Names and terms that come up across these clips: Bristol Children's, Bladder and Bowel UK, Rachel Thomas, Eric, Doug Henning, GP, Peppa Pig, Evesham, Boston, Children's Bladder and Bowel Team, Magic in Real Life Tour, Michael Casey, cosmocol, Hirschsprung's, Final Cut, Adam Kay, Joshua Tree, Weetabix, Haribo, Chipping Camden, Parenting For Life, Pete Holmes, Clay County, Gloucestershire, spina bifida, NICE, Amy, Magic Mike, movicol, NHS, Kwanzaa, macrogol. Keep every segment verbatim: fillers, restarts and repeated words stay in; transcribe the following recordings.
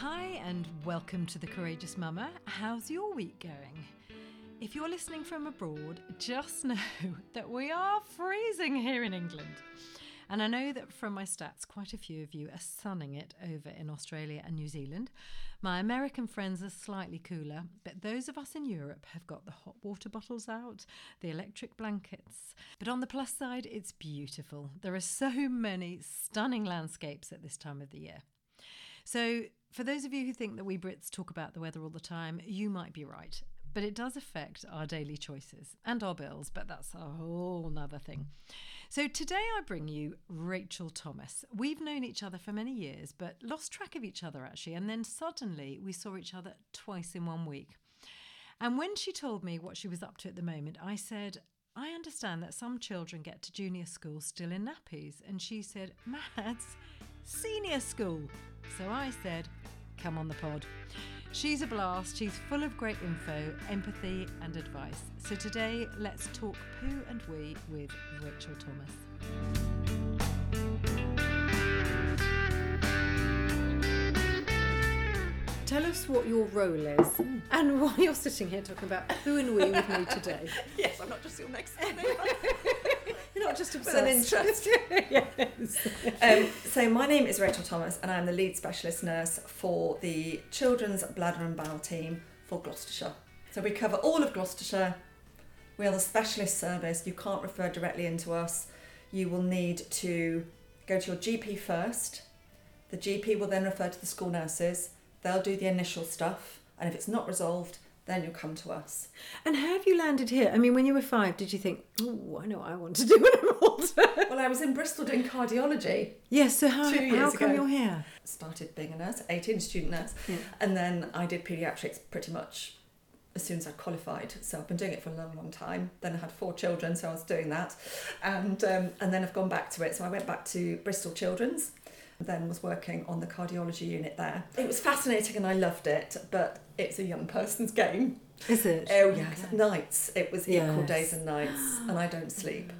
Hi and welcome to The Courageous Mama. How's your week going? If you're listening from abroad, just know that we are freezing here in England. And I know that from my stats, quite a few of you are sunning it over in Australia and New Zealand. My American friends are slightly cooler, but those of us in Europe have got the hot water bottles out, the electric blankets. But on the plus side, it's beautiful. There are so many stunning landscapes at this time of the year. So for those of you who think that we Brits talk about the weather all the time, you might be right. But it does affect our daily choices and our bills, but that's a whole nother thing. So today I bring you Rachel Thomas. We've known each other for many years, but lost track of each other actually. And then suddenly we saw each other twice in one week. And when she told me what she was up to at the moment, I said, I understand that some children get to junior school still in nappies. And she said, Mads, senior school. So I said, come on the pod. She's a blast, she's full of great info, empathy and advice. So today, let's talk poo and wee with Rachel Thomas. Tell us what your role is and why you're sitting here talking about poo and wee with me today. Yes, I'm not just your next door neighbour. You're not just obsessed. With an interest. Yes. Um, so my name is Rachel Thomas and I'm the lead specialist nurse for the Children's Bladder and Bowel Team for Gloucestershire. So we cover all of Gloucestershire. We are the specialist service. You can't refer directly into us. You will need to go to your G P first. The G P will then refer to the school nurses. They'll do the initial stuff. And if it's not resolved, then you'll come to us. And how have you landed here? I mean, when you were five, did you think, oh, I know what I want to do when I'm older? Well, I was in Bristol doing cardiology. Yes, yeah, so how, two how come ago. You're here? Started being a nurse, eighteen student nurse. Yeah. And then I did paediatrics pretty much as soon as I qualified. So I've been doing it for a long, long time. Then I had four children, so I was doing that. And, um, and then I've gone back to it. So I went back to Bristol Children's, then was working on the cardiology unit there. It was fascinating and I loved it, but it's a young person's game. Is it? Oh, yes. Okay. Nights. It was yes. Equal days and nights, and I don't sleep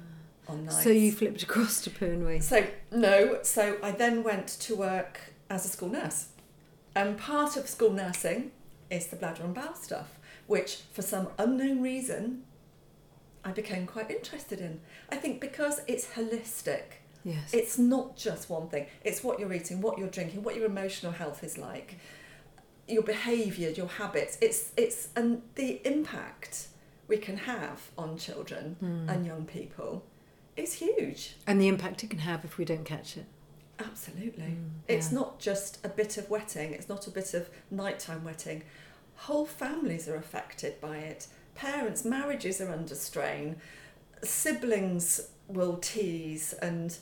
on nights. So you flipped across to poo and wee? So, no. So I then went to work as a school nurse. And part of school nursing is the bladder and bowel stuff, which for some unknown reason, I became quite interested in. I think because it's holistic. Yes. It's not just one thing. It's what you're eating, what you're drinking, what your emotional health is like, your behaviour, your habits. It's it's and the impact we can have on children mm. and young people is huge. And the impact it can have if we don't catch it. Absolutely. Mm, yeah. It's not just a bit of wetting. It's not a bit of nighttime wetting. Whole families are affected by it. Parents, marriages are under strain. Siblings will tease and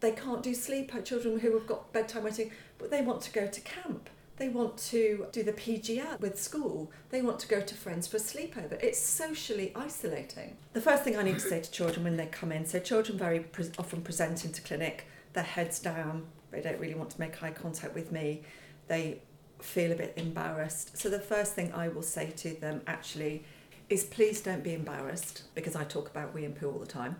they can't do sleep. Children who have got bedtime wetting, but they want to go to camp. They want to do the P G R with school. They want to go to friends for a sleepover. It's socially isolating. The first thing I need to say to children when they come in, so children very pre- often present into clinic, their heads down, they don't really want to make eye contact with me. They feel a bit embarrassed. So the first thing I will say to them actually is please don't be embarrassed, because I talk about wee and poo all the time.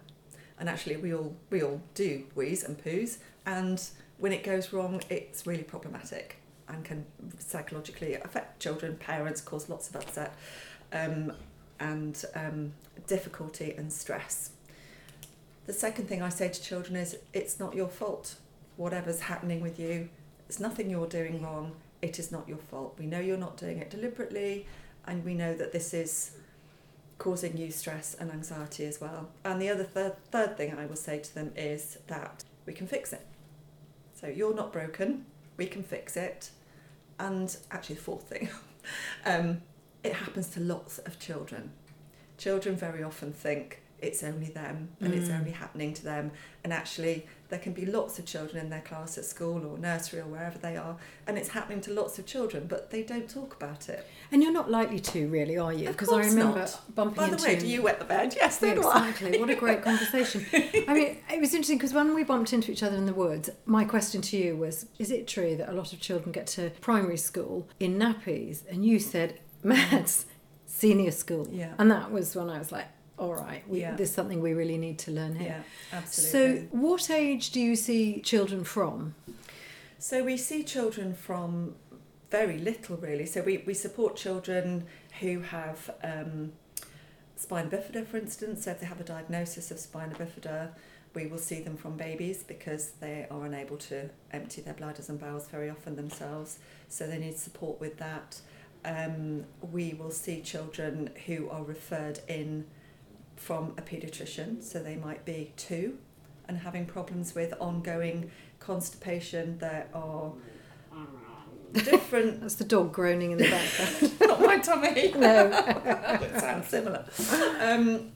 And actually we all we all do wees and poos, and when it goes wrong it's really problematic and can psychologically affect children, parents, cause lots of upset um, and um, difficulty and stress. The second thing I say to children is it's not your fault. Whatever's happening with you, it's nothing you're doing wrong, it is not your fault. We know you're not doing it deliberately and we know that this is causing you stress and anxiety as well. And the other third, third thing I will say to them is that we can fix it. So you're not broken, we can fix it. And actually the fourth thing, um, it happens to lots of children. Children very often think it's only them and mm. it's only happening to them. And actually there can be lots of children in their class at school or nursery or wherever they are, and it's happening to lots of children, but they don't talk about it. And you're not likely to, really, are you? Because I remember not. bumping by the into... way, do you wet the bed? Yes, yeah, so do I. Exactly. What a great conversation. I mean, it was interesting because when we bumped into each other in the woods, my question to you was, is it true that a lot of children get to primary school in nappies? And you said, Mads, senior school. Yeah. And that was when I was like, all right, we, yeah. there's something we really need to learn here. Yeah, absolutely. So what age do you see children from? So we see children from very little really. So we, we support children who have um, spina bifida, for instance. So if they have a diagnosis of spina bifida, we will see them from babies because they are unable to empty their bladders and bowels very often themselves. So they need support with that. Um, we will see children who are referred in from a paediatrician. So they might be two and having problems with ongoing constipation. There are different... That's the dog groaning in the background. Not my tummy. No. It sounds similar. Um,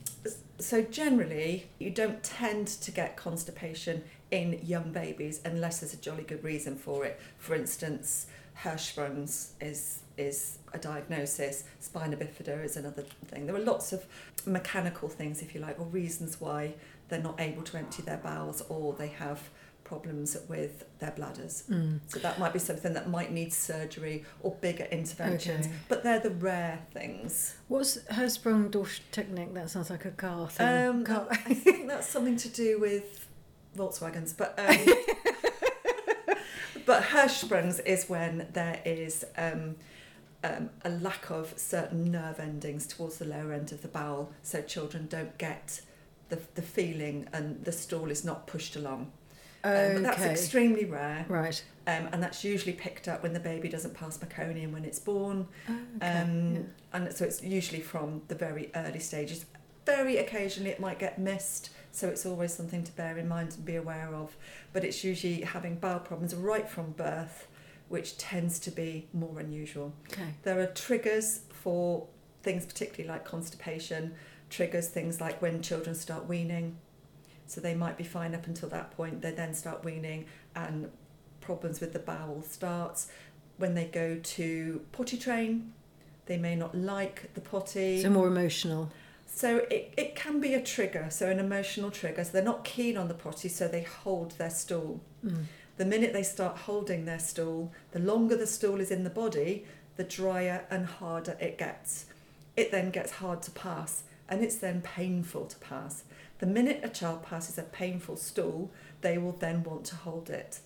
so generally, you don't tend to get constipation in young babies unless there's a jolly good reason for it. For instance, Hirschsprung's is is a diagnosis, spina bifida is another thing. There are lots of mechanical things, if you like, or reasons why they're not able to empty their bowels or they have problems with their bladders. Mm. So that might be something that might need surgery or bigger interventions, okay. But they're the rare things. What's Hirschsprung technique? That sounds like a car thing. Um, car. I think that's something to do with Volkswagens, but um, but Hirschsprung's is when there is um, um, a lack of certain nerve endings towards the lower end of the bowel, so children don't get the the feeling and the stool is not pushed along. Um, but that's okay. Extremely rare, right? Um, and that's usually picked up when the baby doesn't pass meconium when it's born, oh, okay. um, yeah. and so it's usually from the very early stages. Very occasionally, it might get missed, so it's always something to bear in mind and be aware of. But it's usually having bowel problems right from birth, which tends to be more unusual. Okay. There are triggers for things, particularly like constipation. Triggers things like when children start weaning. So they might be fine up until that point. They then start weaning and problems with the bowel starts. When they go to potty train, they may not like the potty. So more emotional. So it, it can be a trigger, so an emotional trigger. So they're not keen on the potty, so they hold their stool. Mm. The minute they start holding their stool, the longer the stool is in the body, the drier and harder it gets. It then gets hard to pass, and it's then painful to pass. The minute a child passes a painful stool, they will then want to hold it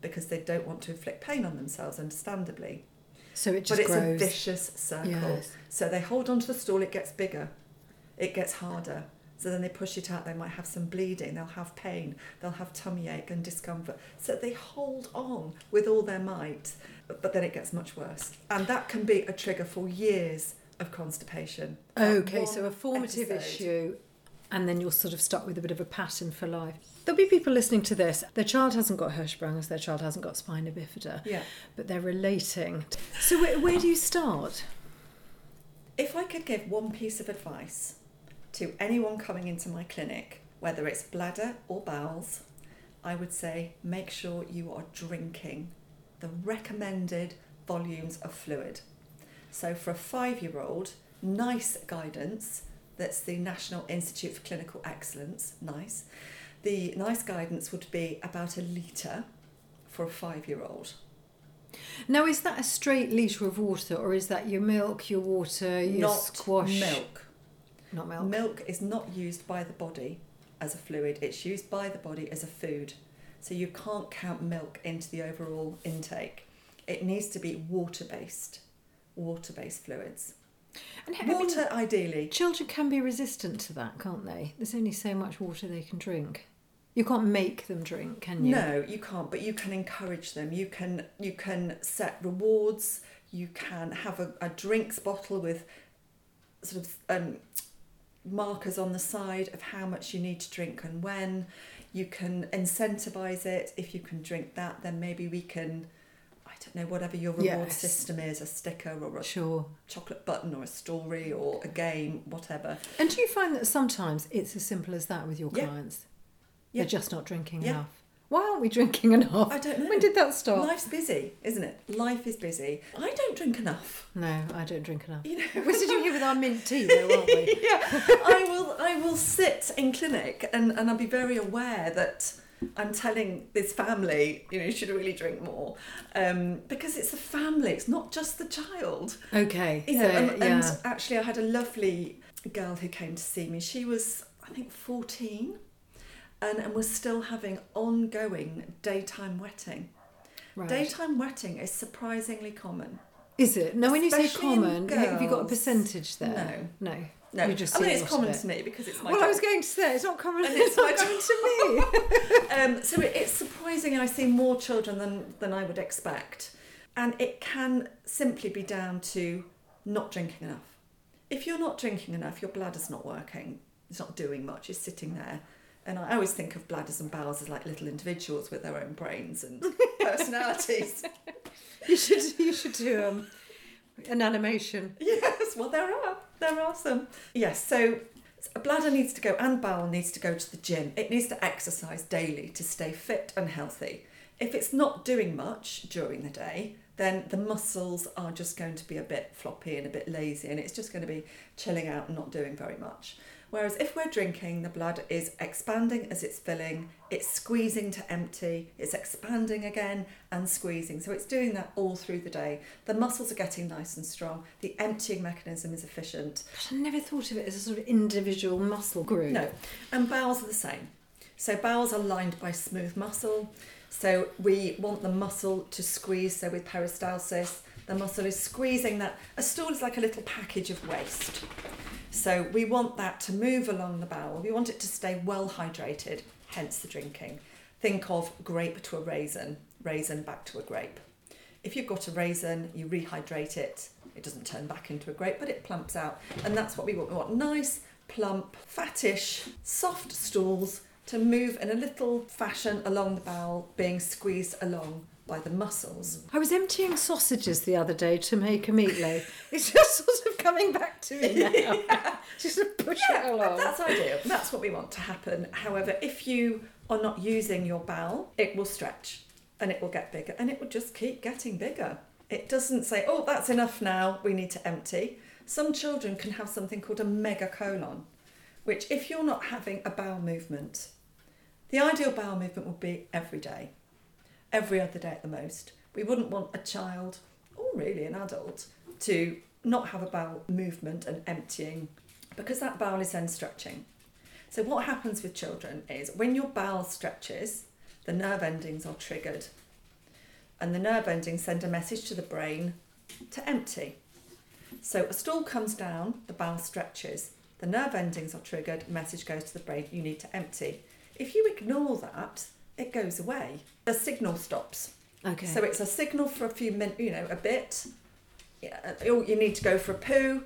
because they don't want to inflict pain on themselves, understandably. So it just But it's grows. A vicious circle. Yes. So they hold onto the stool, it gets bigger, it gets harder. So then they push it out, they might have some bleeding, they'll have pain, they'll have tummy ache and discomfort. So they hold on with all their might, but then it gets much worse. And that can be a trigger for years of constipation. Okay, so a formative episode. issue... And then you're sort of stuck with a bit of a pattern for life. There'll be people listening to this. Their child hasn't got Hirschsprung's, their child hasn't got spina bifida. Yeah. But they're relating. So where, where do you start? If I could give one piece of advice to anyone coming into my clinic, whether it's bladder or bowels, I would say make sure you are drinking the recommended volumes of fluid. So for a five-year-old, NICE guidance... That's the National Institute for Clinical Excellence, NICE. The NICE guidance would be about a litre for a five-year-old. Now, is that a straight litre of water, or is that your milk, your water, your not squash? Not milk. Not milk. Milk is not used by the body as a fluid. It's used by the body as a food. So you can't count milk into the overall intake. It needs to be water-based, water-based fluids. And water, I mean, ideally. Children can be resistant to that, can't they? There's only so much water they can drink. You can't make them drink, can you? No, you can't, but you can encourage them. You can you can set rewards. You can have a, a drinks bottle with sort of um, markers on the side of how much you need to drink and when. You can incentivise it. If you can drink that, then maybe we can... know whatever your reward yes. system is, a sticker or a sure. chocolate button or a story or a game, whatever. And do you find that sometimes it's as simple as that with your yeah. clients? Yeah. They're just not drinking yeah. enough. Why aren't we drinking enough? I don't know. When did that start? Life's busy, isn't it? Life is busy. I don't drink enough. No, I don't drink enough. You know, we're sitting here with our mint tea, though, aren't we? yeah. I will. I will sit in clinic and and I'll be very aware that. I'm telling this family, you know, you should really drink more, um, because it's the family, it's not just the child. Okay. You know, yeah, and, yeah. and actually I had a lovely girl who came to see me. She was, I think, fourteen and, and was still having ongoing daytime wetting. Right. Daytime wetting is surprisingly common. Is it? Now, especially when you say common, girls, have you got a percentage there? No. No. No, you just I mean it's common it. to me because it's my well, job. Well, I was going to say, it's not common, and it's, it's my job to me. um, so it, it's surprising, and I see more children than, than I would expect. And it can simply be down to not drinking enough. If you're not drinking enough, your bladder's not working. It's not doing much, it's sitting there. And I always think of bladders and bowels as like little individuals with their own brains and personalities. You should, you should do um, an animation. Yes, well, there are. There are some. Yes, so a bladder needs to go, and bowel needs to go to the gym. It needs to exercise daily to stay fit and healthy. If it's not doing much during the day, then the muscles are just going to be a bit floppy and a bit lazy, and it's just going to be chilling out and not doing very much. Whereas if we're drinking, the bladder is expanding as it's filling, it's squeezing to empty, it's expanding again and squeezing. So it's doing that all through the day. The muscles are getting nice and strong. The emptying mechanism is efficient. Gosh, I never thought of it as a sort of individual muscle group. No, and bowels are the same. So bowels are lined by smooth muscle. So we want the muscle to squeeze. So with peristalsis, the muscle is squeezing that. A stool is like a little package of waste. So we want that to move along the bowel. We want it to stay well hydrated, hence the drinking. Think of grape to a raisin, raisin back to a grape. If you've got a raisin, you rehydrate it. It doesn't turn back into a grape, but it plumps out. And that's what we want. We want nice, plump, fattish, soft stools to move in a little fashion along the bowel, being squeezed along by the muscles. I was emptying sausages the other day to make a meatloaf. It's just sort of coming back to me now. Yeah. Just to push yeah, it along. That's ideal. That's what we want to happen. However, if you are not using your bowel, it will stretch and it will get bigger, and it will just keep getting bigger. It doesn't say, oh, that's enough now, we need to empty. Some children can have something called a megacolon, which if you're not having a bowel movement, the ideal bowel movement would be every day. Every other day at the most. We wouldn't want a child, or really an adult, to not have a bowel movement and emptying, because that bowel is then stretching. So what happens with children is when your bowel stretches, the nerve endings are triggered, and the nerve endings send a message to the brain to empty. So a stool comes down, the bowel stretches, the nerve endings are triggered, message goes to the brain, you need to empty. If you ignore that, it goes away. The signal stops. Okay. So it's a signal for a few minutes, you know, a bit. Yeah, you need to go for a poo,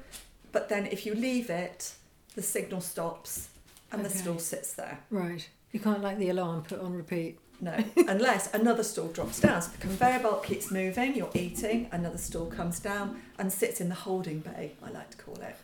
but then if you leave it, the signal stops and okay. the stool sits there. Right. You can't like the alarm put on repeat. No, unless another stool drops down. So the conveyor belt keeps moving, you're eating, another stool comes down and sits in the holding bay, I like to call it.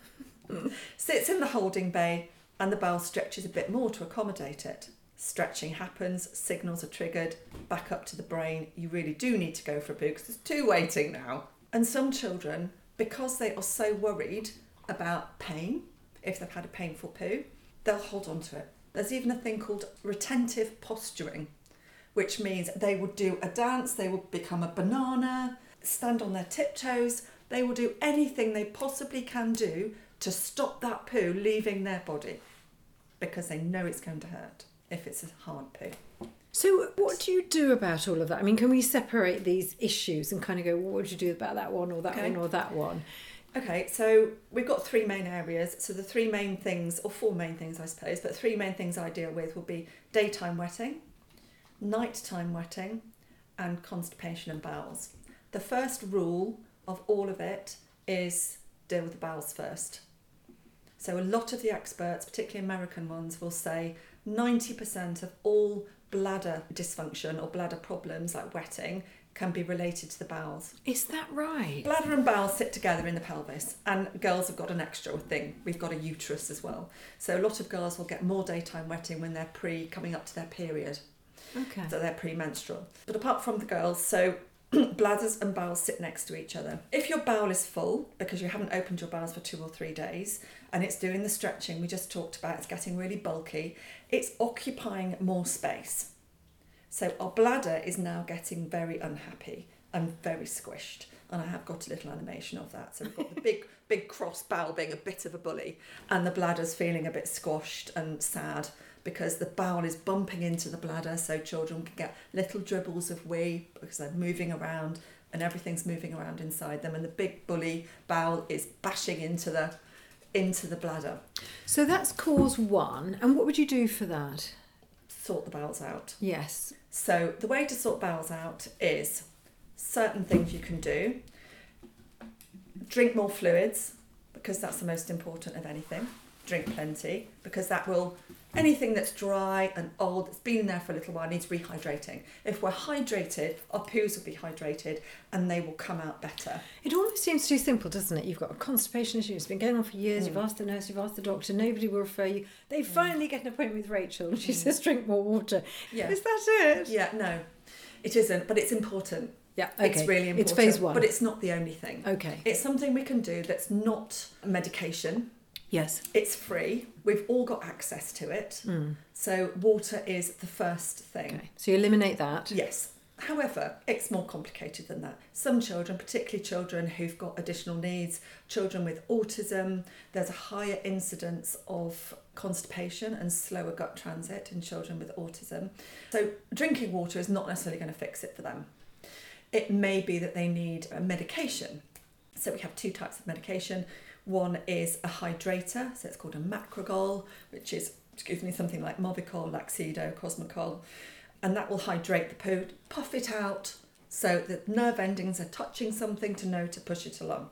Mm. Sits in the holding bay and the bowel stretches a bit more to accommodate it. Stretching happens, signals are triggered, back up to the brain. You really do need to go for a poo because there's two waiting now. And some children, because they are so worried about pain, if they've had a painful poo, they'll hold on to it. There's even a thing called retentive posturing, which means they will do a dance, they will become a banana, stand on their tiptoes, they will do anything they possibly can do to stop that poo leaving their body because they know it's going to hurt if it's a hard poo. So what do you do about all of that? I mean, can we separate these issues and kind of go, what would you do about that one or that okay. one or that one? Okay, so we've got three main areas. So the three main things, or four main things, I suppose, but three main things I deal with will be daytime wetting, nighttime wetting, and constipation and bowels. The first rule of all of it is deal with the bowels first. So a lot of the experts, particularly American ones, will say ninety percent of all bladder dysfunction or bladder problems like wetting can be related to the bowels. Is that right? Bladder and bowel sit together in the pelvis, and girls have got an extra thing. We've got a uterus as well. So a lot of girls will get more daytime wetting when they're pre coming up to their period. Okay. So they're premenstrual. But apart from the girls, so bladders and bowels sit next to each other. If your bowel is full because you haven't opened your bowels for two or three days and it's doing the stretching we just talked about, it's getting really bulky, it's occupying more space. So our bladder is now getting very unhappy and very squished. And I have got a little animation of that. So we've got the big big cross bowel being a bit of a bully and the bladder's feeling a bit squashed and sad because the bowel is bumping into the bladder, so children can get little dribbles of wee because they're moving around and everything's moving around inside them, and the big bully bowel is bashing into the into the bladder. So that's cause one, and what would you do for that? Sort the bowels out. Yes. So the way to sort bowels out is certain things you can do. Drink more fluids, because that's the most important of anything. Drink plenty, because that will, anything that's dry and old, that's been there for a little while, needs rehydrating. If we're hydrated, our poos will be hydrated and they will come out better. It almost seems too simple, doesn't it? You've got a constipation issue, it's been going on for years, mm. you've asked the nurse, you've asked the doctor, nobody will refer you. They mm. finally get an appointment with Rachel and she mm. says, drink more water. Yeah. Is that it? Yeah, no, it isn't, but it's important. Yeah, okay. It's really important. It's phase one. But it's not the only thing. Okay. It's something we can do that's not medication. Yes. It's free. We've all got access to it. Mm. So water is the first thing. Okay. So you eliminate that. Yes. However, it's more complicated than that. Some children, particularly children who've got additional needs, children with autism, there's a higher incidence of constipation and slower gut transit in children with autism. So drinking water is not necessarily going to fix it for them. It may be that they need a medication. So we have two types of medication. One is a hydrator, so it's called a macrogol, which is, excuse me, something like movicol, laxido, cosmocol, and that will hydrate the poo, puff it out, so the nerve endings are touching something to know to push it along.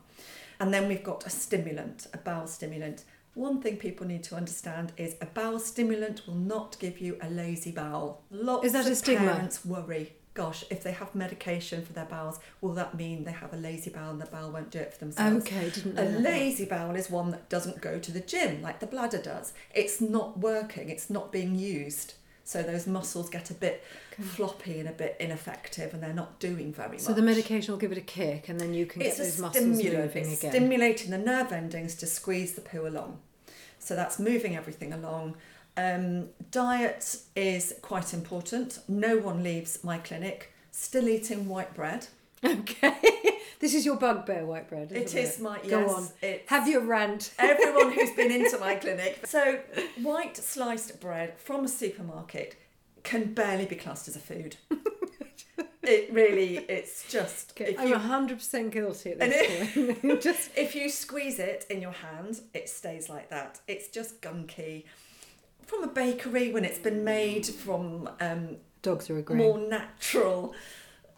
And then we've got a stimulant, a bowel stimulant. One thing people need to understand is a bowel stimulant will not give you a lazy bowel. Lots is that of a stigma? Parents worry. Gosh, if they have medication for their bowels, will that mean they have a lazy bowel and the bowel won't do it for themselves? Okay, didn't know. A lazy bowel is one that doesn't go to the gym like the bladder does. It's not working, it's not being used. So those muscles get a bit okay. floppy and a bit ineffective and they're not doing very much. So the medication will give it a kick and then you can it's get those muscles moving again. It's stimulating the nerve endings to squeeze the poo along. So that's moving everything along. Um, diet is quite important. No one leaves my clinic still eating white bread. Okay. This is your bugbear, white bread, isn't it? It is my, yes. Go on. It's, have your rant. Everyone who's been into my clinic. So white sliced bread from a supermarket can barely be classed as a food. It really, it's just... Okay, I'm you, one hundred percent guilty at this it, point. Just, if you squeeze it in your hand, it stays like that. It's just gunky. From a bakery when it's been made from um, dogs are agreeing. More natural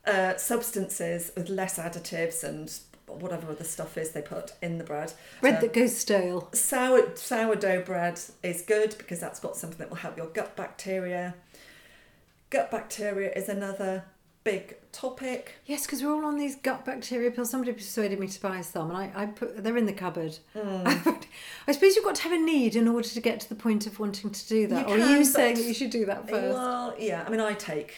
uh, substances with less additives and whatever other stuff is they put in the bread. Bread um, that goes stale. Sour, sourdough bread is good because that's got something that will help your gut bacteria. Gut bacteria is another big topic. Yes, because we're all on these gut bacteria pills. Somebody persuaded me to buy some and I, I put, they're in the cupboard. Mm. I suppose you've got to have a need in order to get to the point of wanting to do that. You or can, are you saying that you should do that first? Well, yeah. I mean, I take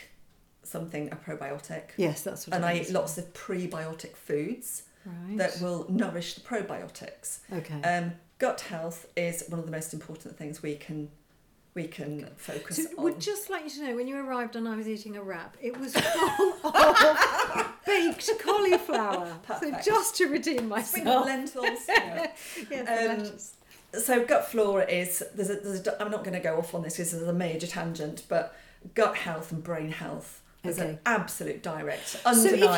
something, a probiotic. Yes, that's what I mean. And I eat lots of prebiotic foods right. that will nourish the probiotics. Okay. Um, gut health is one of the most important things we can We can focus so on. Would just like you to know, when you arrived and I was eating a wrap, it was full of baked cauliflower. Perfect. So just to redeem myself. Lentils. Yeah. Yes, um, lentils. So gut flora is, there's a, there's a, I'm not going to go off on this because there's a major tangent, but gut health and brain health is okay. an absolute direct, undeniable correlation. So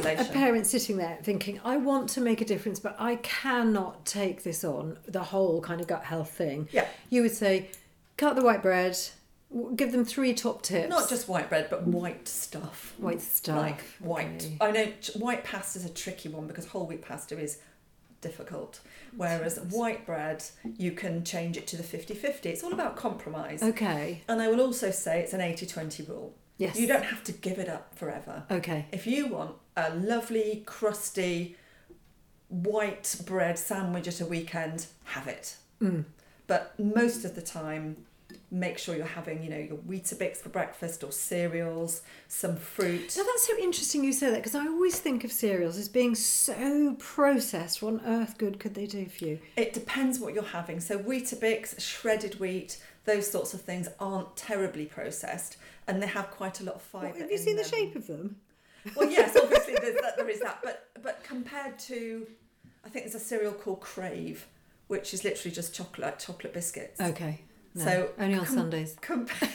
if you've got a parent sitting there thinking, I want to make a difference, but I cannot take this on, the whole kind of gut health thing, yeah. you would say... Cut the white bread, give them three top tips. Not just white bread, but white stuff. White stuff. Like white. Okay. I know white pasta is a tricky one because whole wheat pasta is difficult. Whereas Jesus. White bread, you can change it to the fifty-fifty. It's all about compromise. Okay. And I will also say it's an eighty-twenty rule. Yes. You don't have to give it up forever. Okay. If you want a lovely, crusty, white bread sandwich at a weekend, have it. Mm. But most of the time... Make sure you're having, you know, your Weetabix for breakfast or cereals, some fruit. Now that's so interesting you say that because I always think of cereals as being so processed. What on earth good could they do for you? It depends what you're having. So Weetabix, shredded wheat, those sorts of things aren't terribly processed and they have quite a lot of fibre. Well, have you in seen them. The shape of them? Well, yes, obviously there's that, there is that. But but compared to I think there's a cereal called Crave, which is literally just chocolate, chocolate biscuits. Okay. No, so only on com- Sundays. Compared,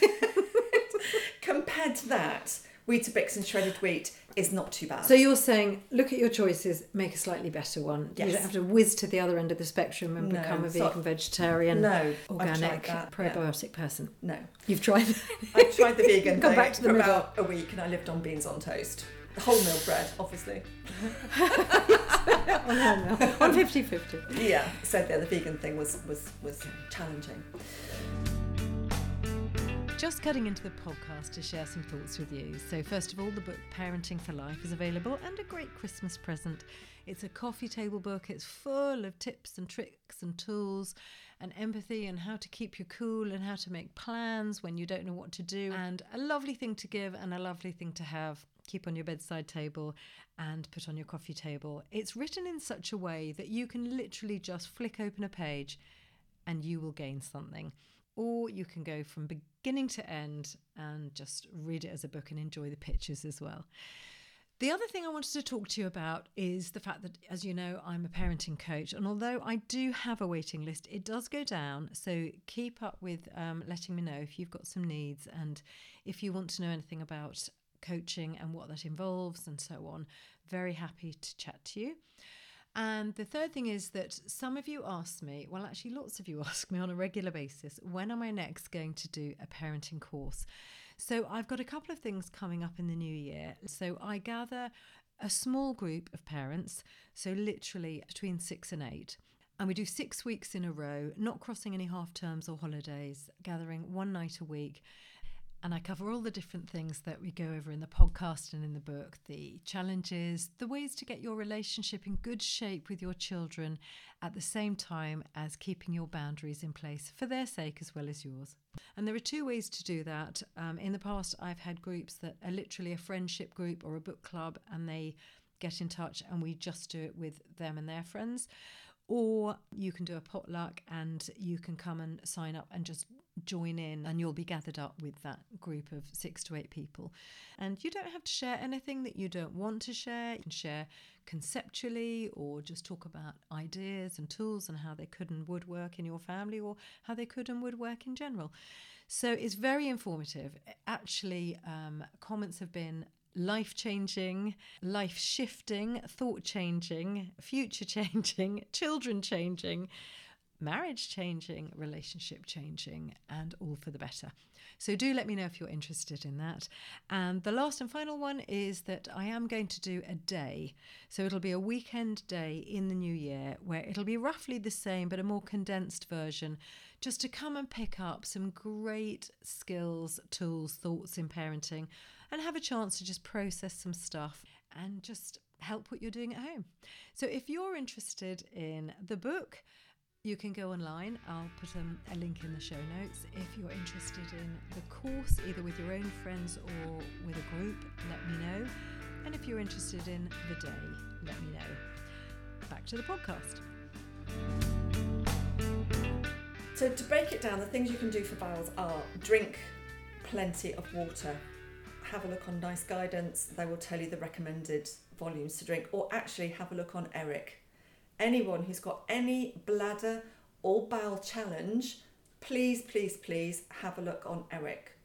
compared to that, Weetabix and shredded wheat is not too bad. So you're saying, look at your choices, make a slightly better one. Yes. You don't have to whiz to the other end of the spectrum and no, become a vegan, so, vegetarian, no, organic, probiotic yeah. person. No. You've tried that. I've tried the vegan Come back to the for middle. About a week, and I lived on beans on toast. Wholemeal bread, obviously. On wholemeal. On fifty-fifty. Yeah, so yeah, the vegan thing was, was, was challenging. Just cutting into the podcast to share some thoughts with you. So first of all, the book Parenting For Life is available, and a great Christmas present. It's a coffee table book. It's full of tips and tricks and tools and empathy and how to keep you cool and how to make plans when you don't know what to do. And a lovely thing to give and a lovely thing to have. Keep on your bedside table and put on your coffee table. It's written in such a way that you can literally just flick open a page and you will gain something. Or you can go from beginning to end and just read it as a book and enjoy the pictures as well. The other thing I wanted to talk to you about is the fact that, as you know, I'm a parenting coach. And although I do have a waiting list, it does go down. So keep up with um, letting me know if you've got some needs and if you want to know anything about coaching and what that involves and so on. Very happy to chat to you. And the third thing is that some of you ask me, well, actually lots of you ask me on a regular basis, when am I next going to do a parenting course? So I've got a couple of things coming up in the new year. So I gather a small group of parents, so literally between six and eight. And we do six weeks in a row, not crossing any half terms or holidays, gathering one night a week. And I cover all the different things that we go over in the podcast and in the book, the challenges, the ways to get your relationship in good shape with your children at the same time as keeping your boundaries in place for their sake as well as yours. And there are two ways to do that. Um, in the past, I've had groups that are literally a friendship group or a book club, and they get in touch and we just do it with them and their friends. Or you can do a potluck and you can come and sign up and just join in, and you'll be gathered up with that group of six to eight people. And you don't have to share anything that you don't want to share. You can share conceptually or just talk about ideas and tools and how they could and would work in your family or how they could and would work in general. So it's very informative. Actually, um, comments have been life-changing, life-shifting, thought-changing, future-changing, children-changing, marriage changing, relationship changing, and all for the better. So do let me know if you're interested in that. And the last and final one is that I am going to do a day. So it'll be a weekend day in the new year where it'll be roughly the same, but a more condensed version, just to come and pick up some great skills, tools, thoughts in parenting, and have a chance to just process some stuff and just help what you're doing at home. So if you're interested in the book, you can go online. I'll put um, a link in the show notes. If you're interested in the course, either with your own friends or with a group, let me know. And if you're interested in the day, let me know. Back to the podcast. So to break it down, the things you can do for bowels are drink plenty of water. Have a look on NICE guidance. They will tell you the recommended volumes to drink, or actually have a look on Eric. Anyone who's got any bladder or bowel challenge, please, please, please have a look on Eric.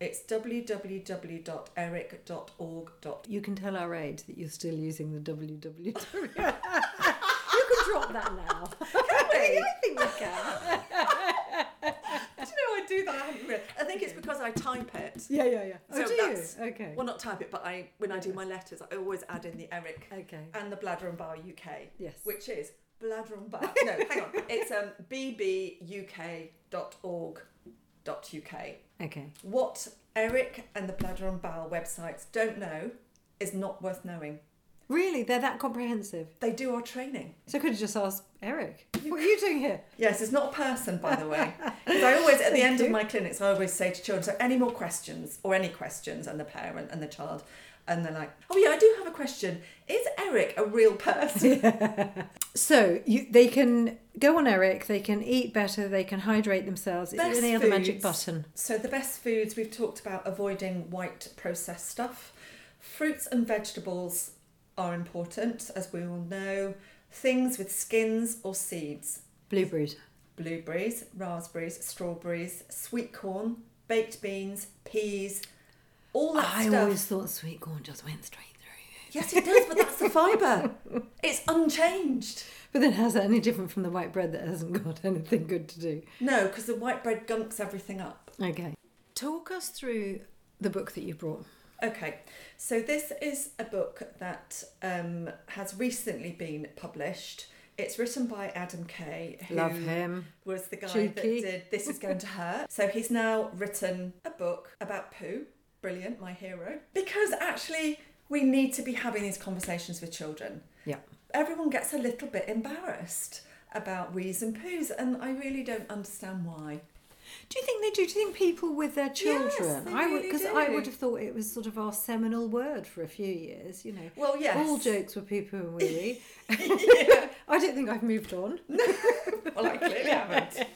It's w w w dot eric dot org dot You can tell our aide that you're still using the w w w. You can drop that now. Can we? I think we can. Do you know I do that? I haven't read. I think it's because I type it. Yeah, yeah, yeah. So oh, do that's, you? Okay. Well, not type it, but I when I do my letters, I always add in the Eric. Okay. And the Bladder and Bowel U K. Yes. Which is Bladder and Bowel. No, hang on. It's um, b b u k dot org dot u k. Okay. What Eric and the Bladder and Bowel websites don't know is not worth knowing. Really? They're that comprehensive? They do our training. So I could have just asked Eric, what are you doing here? Yes, it's not a person, by the way. Because I always, at the end of my clinics, I always say to children, so any more questions, or any questions, and the parent and the child, and they're like, oh yeah, I do have a question. Is Eric a real person? Yeah. So you, they can go on Eric, they can eat better, they can hydrate themselves. Is there any other magic button? So the best foods, we've talked about avoiding white processed stuff. Fruits and vegetables are important, as we all know. Things with skins or seeds. Blueberries. Blueberries, raspberries, strawberries, sweet corn, baked beans, peas, all that I stuff. I always thought sweet corn just went straight through. Yes, it does, but that's the fibre. It's unchanged. But then how's that any different from the white bread that hasn't got anything good to do? No, because the white bread gunks everything up. Okay. Talk us through the book that you brought. Okay, so this is a book that um, has recently been published. It's written by Adam Kay, who Love him. was the guy Cheeky. that did This Is Going to Hurt. So he's now written a book about poo. Brilliant, my hero. Because actually we need to be having these conversations with children. Yeah. Everyone gets a little bit embarrassed about wees and poos, and I really don't understand why. Do you think they do? Do you think people with their children? Yes, they I would, because really I would have thought it was sort of our seminal word for a few years. You know, well, yes, all jokes were poo poo and wee wee. I don't think I've moved on. No, well, I clearly haven't.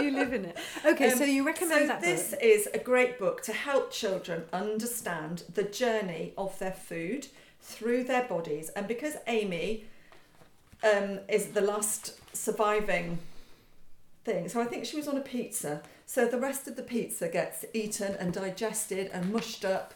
You live in it. Okay, um, so you recommend so that this book. Is a great book to help children understand the journey of their food through their bodies, and because Amy um, is the last surviving. Thing. So I think she was on a pizza. So the rest of the pizza gets eaten and digested and mushed up.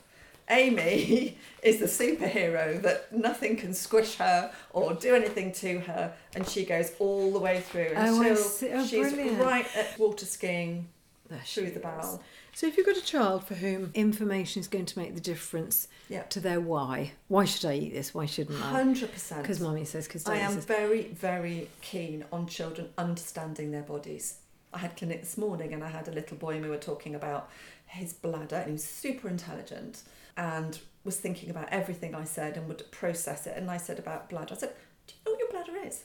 Amy is the superhero that nothing can squish her or do anything to her, and she goes all the way through until oh, oh, she's brilliant. right at water skiing there through she the bowel. So if you've got a child for whom information is going to make the difference yep. to their why, why should I eat this? Why shouldn't I? one hundred percent. Because mummy says, because daddy says. I am says. very, very keen on children understanding their bodies. I had clinic this morning and I had a little boy and we were talking about his bladder, and he was super intelligent and was thinking about everything I said and would process it. And I said about bladder. I said, do you know what your bladder is?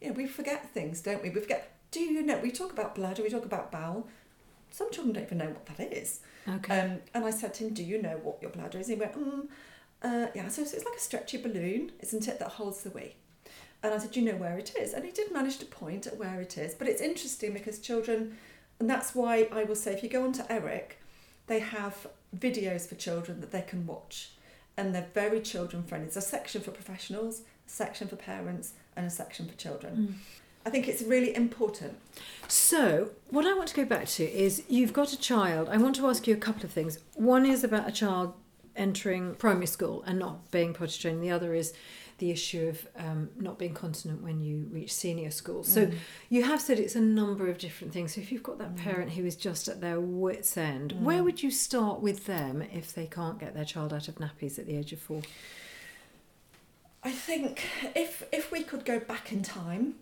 You know, we forget things, don't we? We forget, do you know, we talk about bladder, we talk about bowel. Some children don't even know what that is. Okay. Um, and I said to him, do you know what your bladder is? And he went, mm, uh, yeah. So, so it's like a stretchy balloon, isn't it, that holds the wee? And I said, do you know where it is? And he did manage to point at where it is. But it's interesting because children, and that's why I will say, if you go on to Eric, they have videos for children that they can watch. And they're very children friendly. There's a section for professionals, a section for parents, and a section for children. Mm. I think it's really important. So, what I want to go back to is you've got a child. I want to ask you a couple of things. One is about a child entering primary school and not being potty trained. The other is the issue of um, not being continent when you reach senior school. So, mm. you have said it's a number of different things. So, if you've got that parent mm. who is just at their wits' end, mm. where would you start with them if they can't get their child out of nappies at the age of four? I think if if we could go back in time,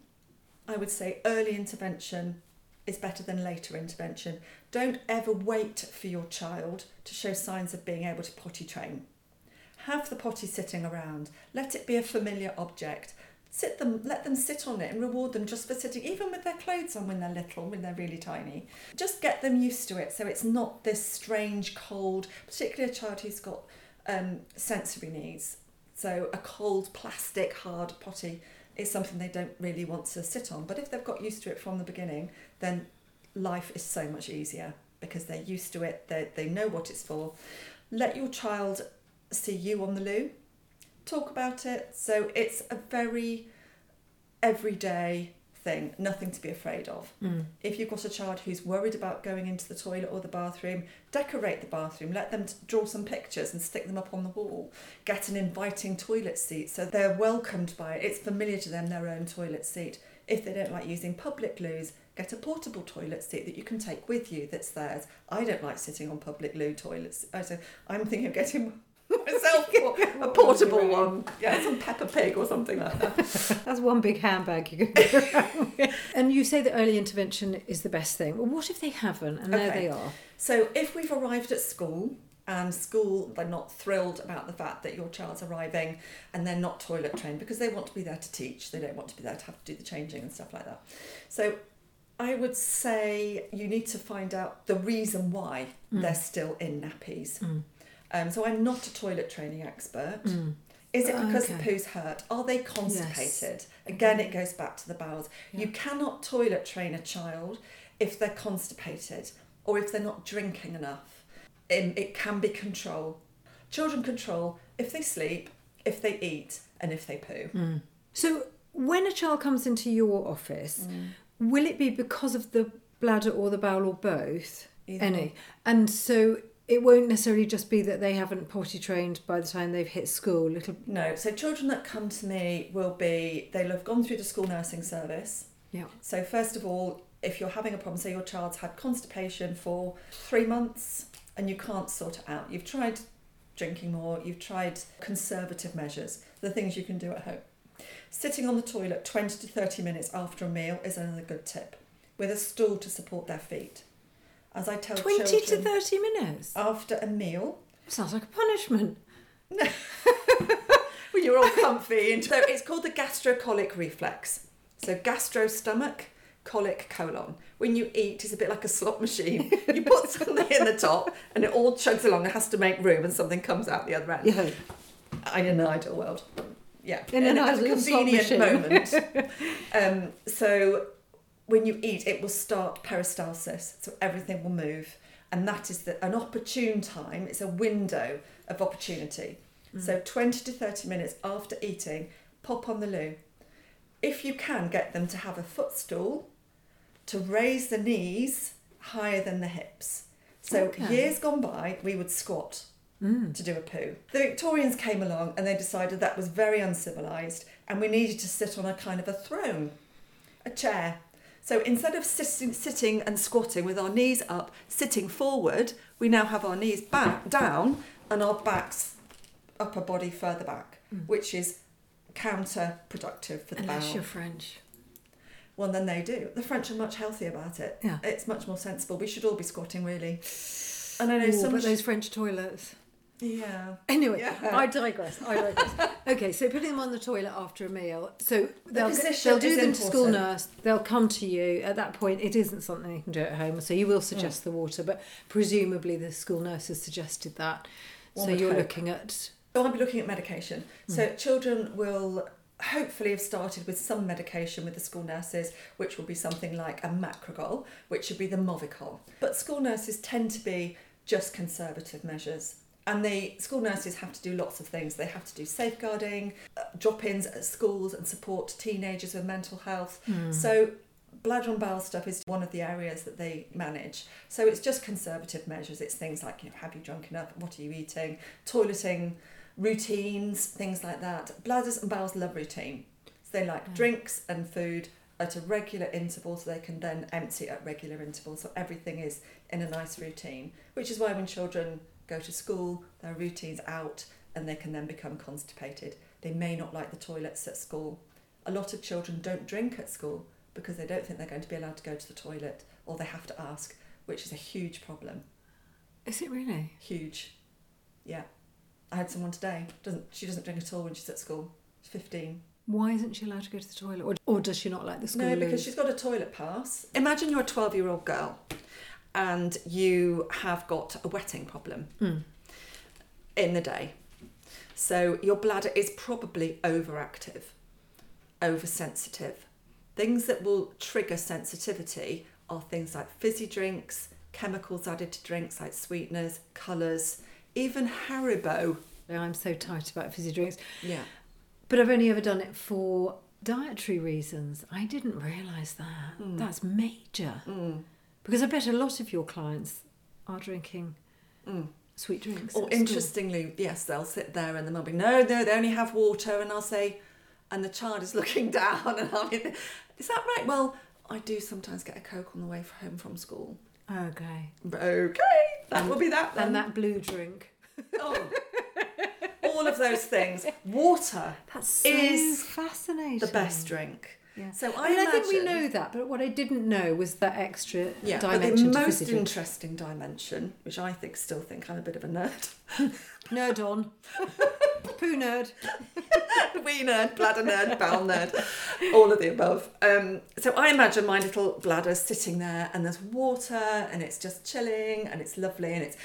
I would say early intervention is better than later intervention. Don't ever wait for your child to show signs of being able to potty train. Have the potty sitting around. Let it be a familiar object. Sit them, let them sit on it and reward them just for sitting, even with their clothes on when they're little, when they're really tiny. Just get them used to it so it's not this strange cold, particularly a child who's got um, sensory needs. So a cold, plastic, hard potty is something they don't really want to sit on. But if they've got used to it from the beginning, then life is so much easier because they're used to it, they they know what it's for. Let your child see you on the loo, talk about it. So it's a very everyday thing, nothing to be afraid of. Mm. If you've got a child who's worried about going into the toilet or the bathroom, decorate the bathroom, let them draw some pictures and stick them up on the wall. Get an inviting toilet seat so they're welcomed by it. It's familiar to them, their own toilet seat. If they don't like using public loos, get a portable toilet seat that you can take with you that's theirs. I don't like sitting on public loo toilets. I'm thinking of getting myself a portable one. Yeah, some Peppa Pig or something like that. That's one big handbag you can go around with. And you say that early intervention is the best thing. Well, what if they haven't and okay. there they are? So if we've arrived at school and school, they're not thrilled about the fact that your child's arriving and they're not toilet trained because they want to be there to teach. They don't want to be there to have to do the changing and stuff like that. So I would say you need to find out the reason why mm. they're still in nappies. Mm. Um, so I'm not a toilet training expert. Mm. Is it because okay. the poo's hurt? Are they constipated? Yes. Again, it goes back to the bowels. Yeah. You cannot toilet train a child if they're constipated or if they're not drinking enough. It, it can be control. Children control if they sleep, if they eat, and if they poo. Mm. So when a child comes into your office, mm. will it be because of the bladder or the bowel or both? Either. Any. And so it won't necessarily just be that they haven't potty trained by the time they've hit school. It'll... No, so children that come to me will be, they'll have gone through the school nursing service. Yeah. So first of all, if you're having a problem, say your child's had constipation for three months and you can't sort it out. You've tried drinking more, you've tried conservative measures, the things you can do at home. Sitting on the toilet twenty to thirty minutes after a meal is another good tip, with a stool to support their feet. As I tell children... twenty to thirty minutes? After a meal. Sounds like a punishment. No. Well, you're all comfy. And so it's called the gastrocolic reflex. So gastro stomach, colic colon. When you eat, it's a bit like a slot machine. You put something in the top and it all chugs along. It has to make room and something comes out the other end. Yeah. In an ideal world. Yeah. In an ideal convenient moment. um, so... When you eat, it will start peristalsis, so everything will move. And that is the, an opportune time. It's a window of opportunity. Mm. So twenty to thirty minutes after eating, pop on the loo. If you can, get them to have a footstool to raise the knees higher than the hips. So okay. Years gone by, we would squat mm. to do a poo. The Victorians came along and they decided that was very uncivilised and we needed to sit on a kind of a throne, a chair. So instead of sitting, sitting and squatting with our knees up, sitting forward, we now have our knees back down and our backs, upper body further back, mm. which is counterproductive for the bowel. Unless you're French. Well, then they do. The French are much healthier about it. Yeah. It's much more sensible. We should all be squatting, really. And I know Ooh, some but sh- those French toilets. Yeah. Anyway, yeah. I digress. I digress. Okay, so putting them on the toilet after a meal. So they'll, the they'll do them important. To school nurse. They'll come to you. At that point, it isn't something you can do at home. So you will suggest mm. the water, but presumably the school nurse has suggested that. One so you're hope. looking at... So I'll be looking at medication. Mm. So children will hopefully have started with some medication with the school nurses, which will be something like a macrogol, which would be the movicol. But school nurses tend to be just conservative measures. And the school nurses have to do lots of things. They have to do safeguarding, uh, drop-ins at schools and support teenagers with mental health. Mm. So bladder and bowel stuff is one of the areas that they manage. So it's just conservative measures. It's things like, you know, have you drunk enough? What are you eating? Toileting, routines, things like that. Bladders and bowels love routine. So they like yeah. drinks and food at a regular interval, so they can then empty at regular intervals. So everything is in a nice routine, which is why when children... go to school, their routine's out, and they can then become constipated. They may not like the toilets at school. A lot of children don't drink at school because they don't think they're going to be allowed to go to the toilet, or they have to ask, which is a huge problem. Is it really? Huge. Yeah. I had someone today, doesn't she doesn't drink at all when she's at school. She's fifteen. Why isn't she allowed to go to the toilet? Or, or does she not like the school? No, because she's got a toilet pass. Imagine you're a twelve-year-old girl. And you have got a wetting problem mm. in the day. So your bladder is probably overactive, oversensitive. Things that will trigger sensitivity are things like fizzy drinks, chemicals added to drinks like sweeteners, colours, even Haribo. I'm so tight about fizzy drinks. Yeah. But I've only ever done it for dietary reasons. I didn't realise that. Mm. That's major. Mm. Because I bet a lot of your clients are drinking mm. sweet drinks. Or interestingly, yes, they'll sit there and the mum will be, no, no, they only have water. And I'll say, and the child is looking down. And I'll be, is that right? Well, I do sometimes get a Coke on the way home from school. Okay. Okay, that and, will be that then. And that blue drink. Oh. All of those things. Water That's so is fascinating. The best drink. Yeah. So I, I mean, imagine, I think we know that, but what I didn't know was that extra yeah, dimension. The most interesting dimension, which I think still think I'm a bit of a nerd. Nerd on. Poo nerd. Wee nerd, bladder nerd, bowel nerd, all of the above. Um, so I imagine my little bladder sitting there and there's water and it's just chilling and it's lovely and it's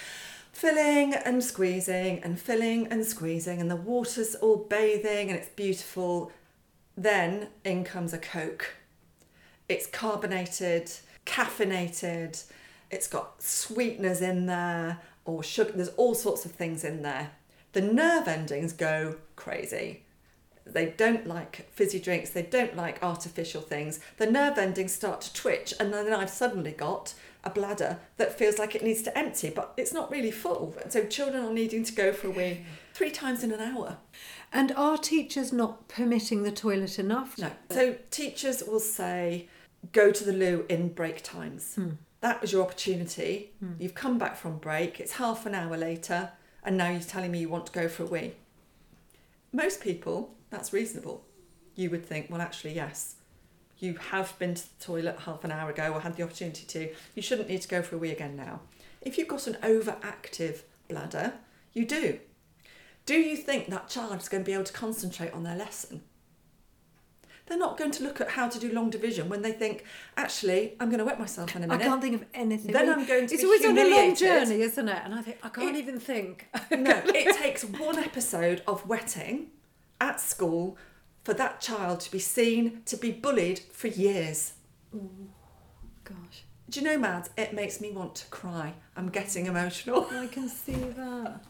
filling and squeezing and filling and squeezing and the water's all bathing and it's beautiful. Then in comes a Coke. It's carbonated, caffeinated, it's got sweeteners in there or sugar, there's all sorts of things in there. The nerve endings go crazy. They don't like fizzy drinks. They don't like artificial things. The nerve endings start to twitch, and then I've suddenly got a bladder that feels like it needs to empty, but it's not really full. So children are needing to go for a wee three times in an hour. And are teachers not permitting the toilet enough? No. So teachers will say, go to the loo in break times. Hmm. That was your opportunity. Hmm. You've come back from break. It's half an hour later, and now you're telling me you want to go for a wee. Most people, that's reasonable. You would think, well, actually, yes. You have been to the toilet half an hour ago or had the opportunity to. You shouldn't need to go for a wee again now. If you've got an overactive bladder, you do. Do you think that child is going to be able to concentrate on their lesson? They're not going to look at how to do long division when they think, actually, I'm going to wet myself in a minute. I can't think of anything. Then I'm going to it's be always humiliated. On a long journey, isn't it? And I think, I can't it, even think. No, it takes one episode of wetting at school for that child to be seen, to be bullied for years. Ooh, gosh. Do you know, Mads, it makes me want to cry. I'm getting emotional. I can see that.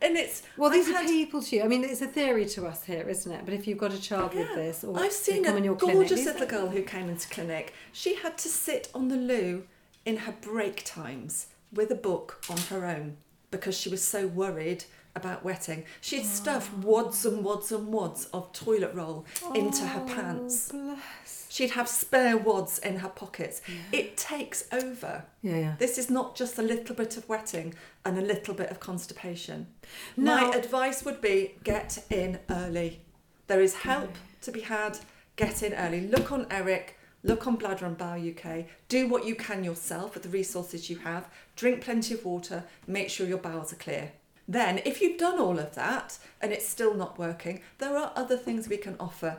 And it's... Well, these I've are had... people to you. I mean, it's a theory to us here, isn't it? But if you've got a child yeah. with this... or I've seen a your gorgeous clinic, little girl who came into clinic. She had to sit on the loo in her break times with a book on her own because she was so worried about wetting. She'd oh. stuffed wads and wads and wads of toilet roll oh, into her pants. Bless. She'd have spare wads in her pockets. Yeah. It takes over. Yeah, yeah. This is not just a little bit of wetting and a little bit of constipation. Now, my advice would be get in early. There is help to be had. Get in early. Look on Eric. Look on Bladder and Bowel U K. Do what you can yourself with the resources you have. Drink plenty of water. Make sure your bowels are clear. Then, if you've done all of that and it's still not working, there are other things we can offer.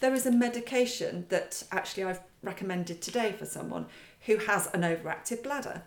There is a medication that actually I've recommended today for someone who has an overactive bladder.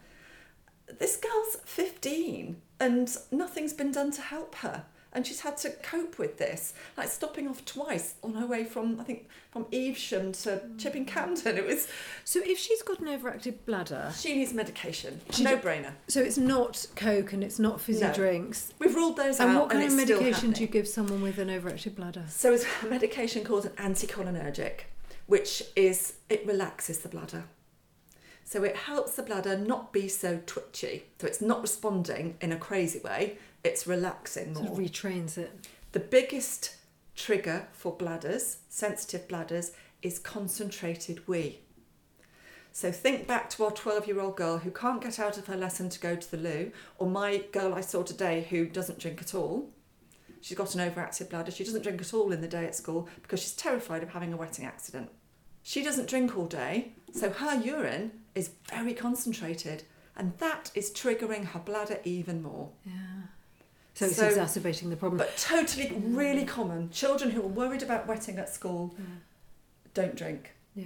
This girl's fifteen and nothing's been done to help her. And she's had to cope with this, like stopping off twice on her way from, I think, from Evesham to Chipping Camden. It was. So if she's got an overactive bladder... She needs medication. She no d- brainer. So it's not Coke and it's not fizzy no. drinks. We've ruled those and out. And what kind and of medication do you give someone with an overactive bladder? So it's a medication called an anticholinergic, which is, it relaxes the bladder. So it helps the bladder not be so twitchy. So it's not responding in a crazy way. It's relaxing more. So it retrains it. The biggest trigger for bladders, sensitive bladders, is concentrated wee. So think back to our twelve-year-old girl who can't get out of her lesson to go to the loo, or my girl I saw today who doesn't drink at all. She's got an overactive bladder. She doesn't drink at all in the day at school because she's terrified of having a wetting accident. She doesn't drink all day, so her urine is very concentrated, and that is triggering her bladder even more. Yeah. So it's so, exacerbating the problem. But totally, really common. Children who are worried about wetting at school yeah. don't drink. Yeah.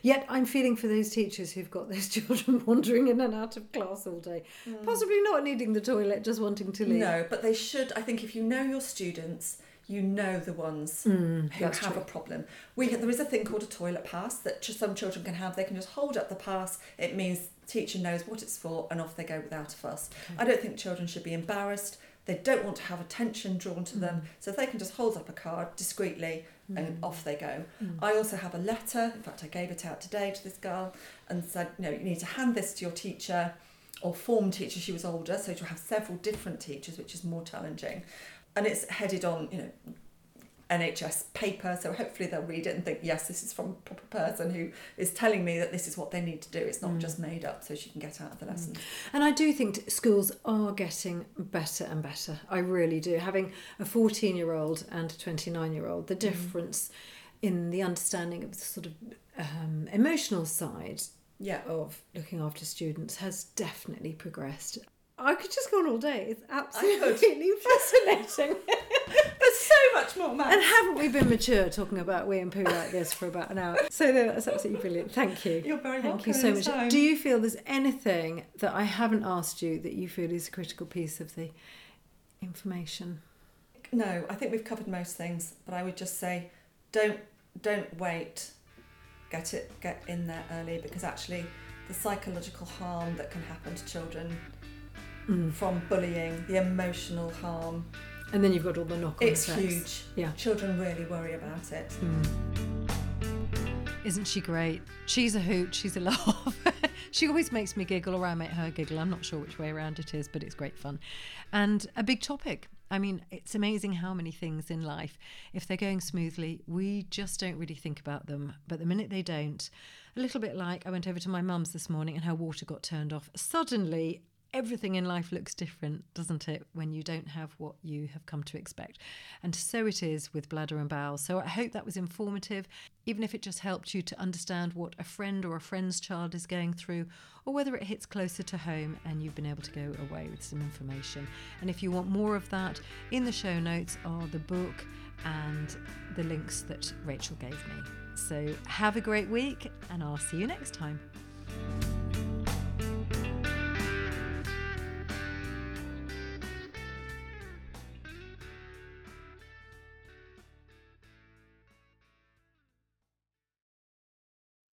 Yet I'm feeling for those teachers who've got those children wandering in and out of class all day. Mm. Possibly not needing the toilet, just wanting to leave. No, but they should. I think if you know your students, you know the ones mm, who have true. a problem. We There is a thing called a toilet pass that some children can have. They can just hold up the pass. It means teacher knows what it's for and off they go without a fuss. Okay. I don't think children should be embarrassed. They don't want to have attention drawn to them, mm. so they can just hold up a card discreetly mm. and off they go. Mm. I also have a letter, in fact I gave it out today to this girl and said, you know, you need to hand this to your teacher or form teacher, she was older, so you'll have several different teachers, which is more challenging. And it's headed on, you know, N H S paper, so hopefully they'll read it and think, yes, this is from a proper person who is telling me that this is what they need to do. It's not mm. just made up, so she can get out of the lesson. And I do think schools are getting better and better. I really do. Having a fourteen-year-old and a twenty-nine-year-old, the difference mm. in the understanding of the sort of um, emotional side yeah. of looking after students has definitely progressed. I could just go on all day. It's absolutely fascinating. There's so much more, Matt. And haven't we been mature talking about wee and poo like this for about an hour? So no, that's absolutely brilliant. Thank you. You're very welcome. Thank you so much. Time. Do you feel there's anything that I haven't asked you that you feel is a critical piece of the information? No, I think we've covered most things, but I would just say, don't don't wait. Get it, get in there early, because actually the psychological harm that can happen to children. Mm. From bullying, the emotional harm, And then you've got all the knock-on effects. It's huge. Yeah. Children really worry about it. Mm. Isn't she great? She's a hoot. She's a laugh. She always makes me giggle, or I make her giggle. I'm not sure which way around it is, but it's great fun. And a big topic. I mean, it's amazing how many things in life, if they're going smoothly, we just don't really think about them. But the minute they don't, a little bit like I went over to my mum's this morning and her water got turned off. Suddenly, everything in life looks different, doesn't it, when you don't have what you have come to expect. And so it is with bladder and bowel. So I hope that was informative, even if it just helped you to understand what a friend or a friend's child is going through, or whether it hits closer to home and you've been able to go away with some information. And if you want more of that, in the show notes are the book and the links that Rachel gave me. So have a great week, and I'll see you next time.